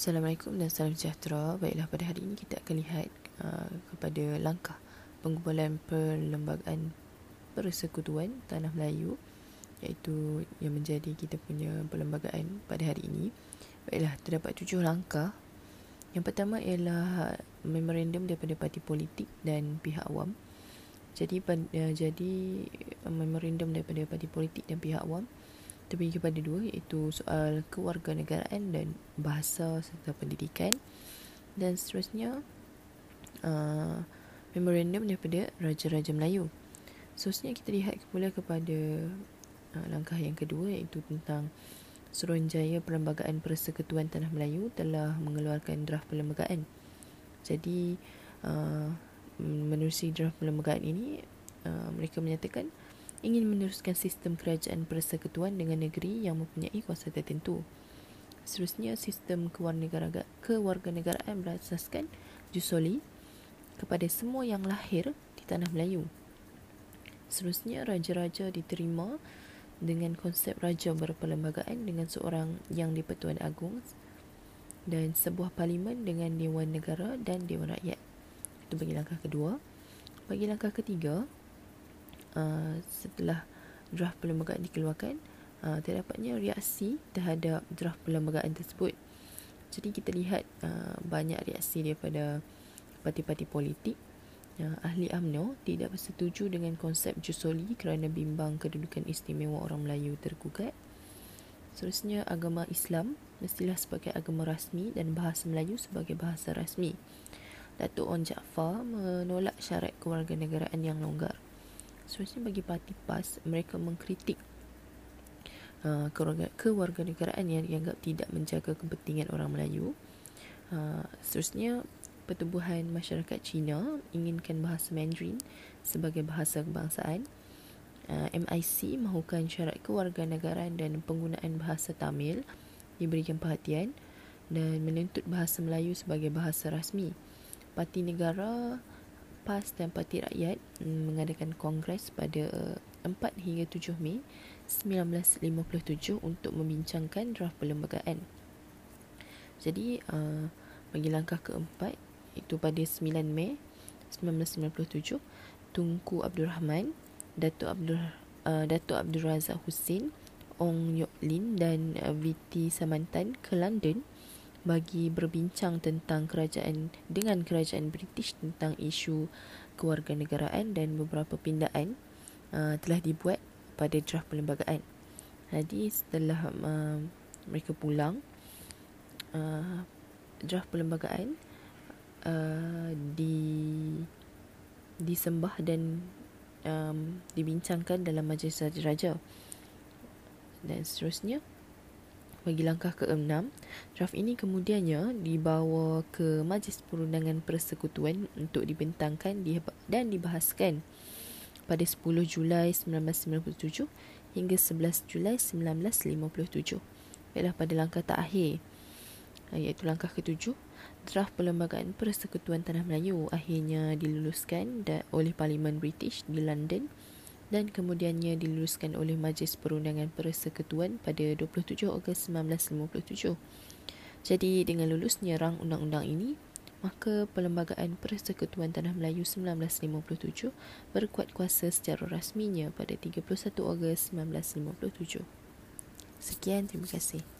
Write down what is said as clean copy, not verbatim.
Assalamualaikum dan salam sejahtera. Baiklah, pada hari ini kita akan lihat kepada langkah pengumpulan Perlembagaan Persekutuan Tanah Melayu, iaitu yang menjadi kita punya perlembagaan pada hari ini. Baiklah, terdapat 7 langkah. Yang pertama ialah memorandum daripada parti politik dan pihak awam. Jadi memorandum daripada parti politik dan pihak awam terbagi kepada 2, iaitu soal kewarganegaraan dan bahasa serta pendidikan. Dan seterusnya memorandum daripada Raja-Raja Melayu. Seterusnya kita lihat pula kepada langkah yang kedua, iaitu tentang Seronjaya Perlembagaan Persekutuan Tanah Melayu telah mengeluarkan draft perlembagaan. Jadi menerusi draft perlembagaan ini, mereka menyatakan ingin meneruskan sistem kerajaan persekutuan dengan negeri yang mempunyai kuasa tertentu. Seterusnya, sistem kewarganegaraan berasaskan jus soli kepada semua yang lahir di Tanah Melayu. Seterusnya, raja-raja diterima dengan konsep raja berperlembagaan dengan seorang yang di-Pertuan Agong dan sebuah parlimen dengan Dewan Negara dan Dewan Rakyat. Itu bagi langkah kedua. Bagi langkah ketiga, setelah draft perlembagaan dikeluarkan, terdapatnya reaksi terhadap draft perlembagaan tersebut. Jadi kita lihat banyak reaksi daripada parti-parti politik. Ahli UMNO tidak bersetuju dengan konsep jus soli kerana bimbang kedudukan istimewa orang Melayu tergugat. Seterusnya, agama Islam mestilah sebagai agama rasmi dan bahasa Melayu sebagai bahasa rasmi. Dato' Onja'fa menolak syarat kewarganegaraan yang longgar. Seterusnya, bagi parti PAS, mereka mengkritik kewarganegaraan yang dianggap tidak menjaga kepentingan orang Melayu. Seterusnya, Pertubuhan Masyarakat Cina inginkan bahasa Mandarin sebagai bahasa kebangsaan. MIC mahukan syarat kewarganegaraan dan penggunaan bahasa Tamil diberikan perhatian dan menuntut bahasa Melayu sebagai bahasa rasmi. Parti Negara, PAS dan Parti Rakyat mengadakan kongres pada 4 hingga 7 Mei 1957 untuk membincangkan draft perlembagaan. Jadi bagi langkah keempat, itu pada 9 Mei 1997, Tunku Abdul Rahman, Dato Abdul Razak Hussein, Ong Yook Lin dan Viti Samantan ke London bagi berbincang tentang kerajaan British tentang isu kewarganegaraan, dan beberapa pindaan telah dibuat pada draft perlembagaan. Jadi setelah mereka pulang, draft perlembagaan disembah dan dibincangkan dalam majlis raja-raja. Dan seterusnya, bagi langkah ke-6, draft ini kemudiannya dibawa ke Majlis Perundangan Persekutuan untuk dibentangkan dan dibahaskan pada 10 Julai 1997 hingga 11 Julai 1957. Baiklah, pada langkah terakhir, iaitu langkah ke-7, draft Perlembagaan Persekutuan Tanah Melayu akhirnya diluluskan oleh Parlimen British di London dan kemudiannya diluluskan oleh Majlis Perundangan Persekutuan pada 27 Ogos 1957. Jadi dengan lulusnya rang undang-undang ini, maka Perlembagaan Persekutuan Tanah Melayu 1957 berkuat kuasa secara rasminya pada 31 Ogos 1957. Sekian, terima kasih.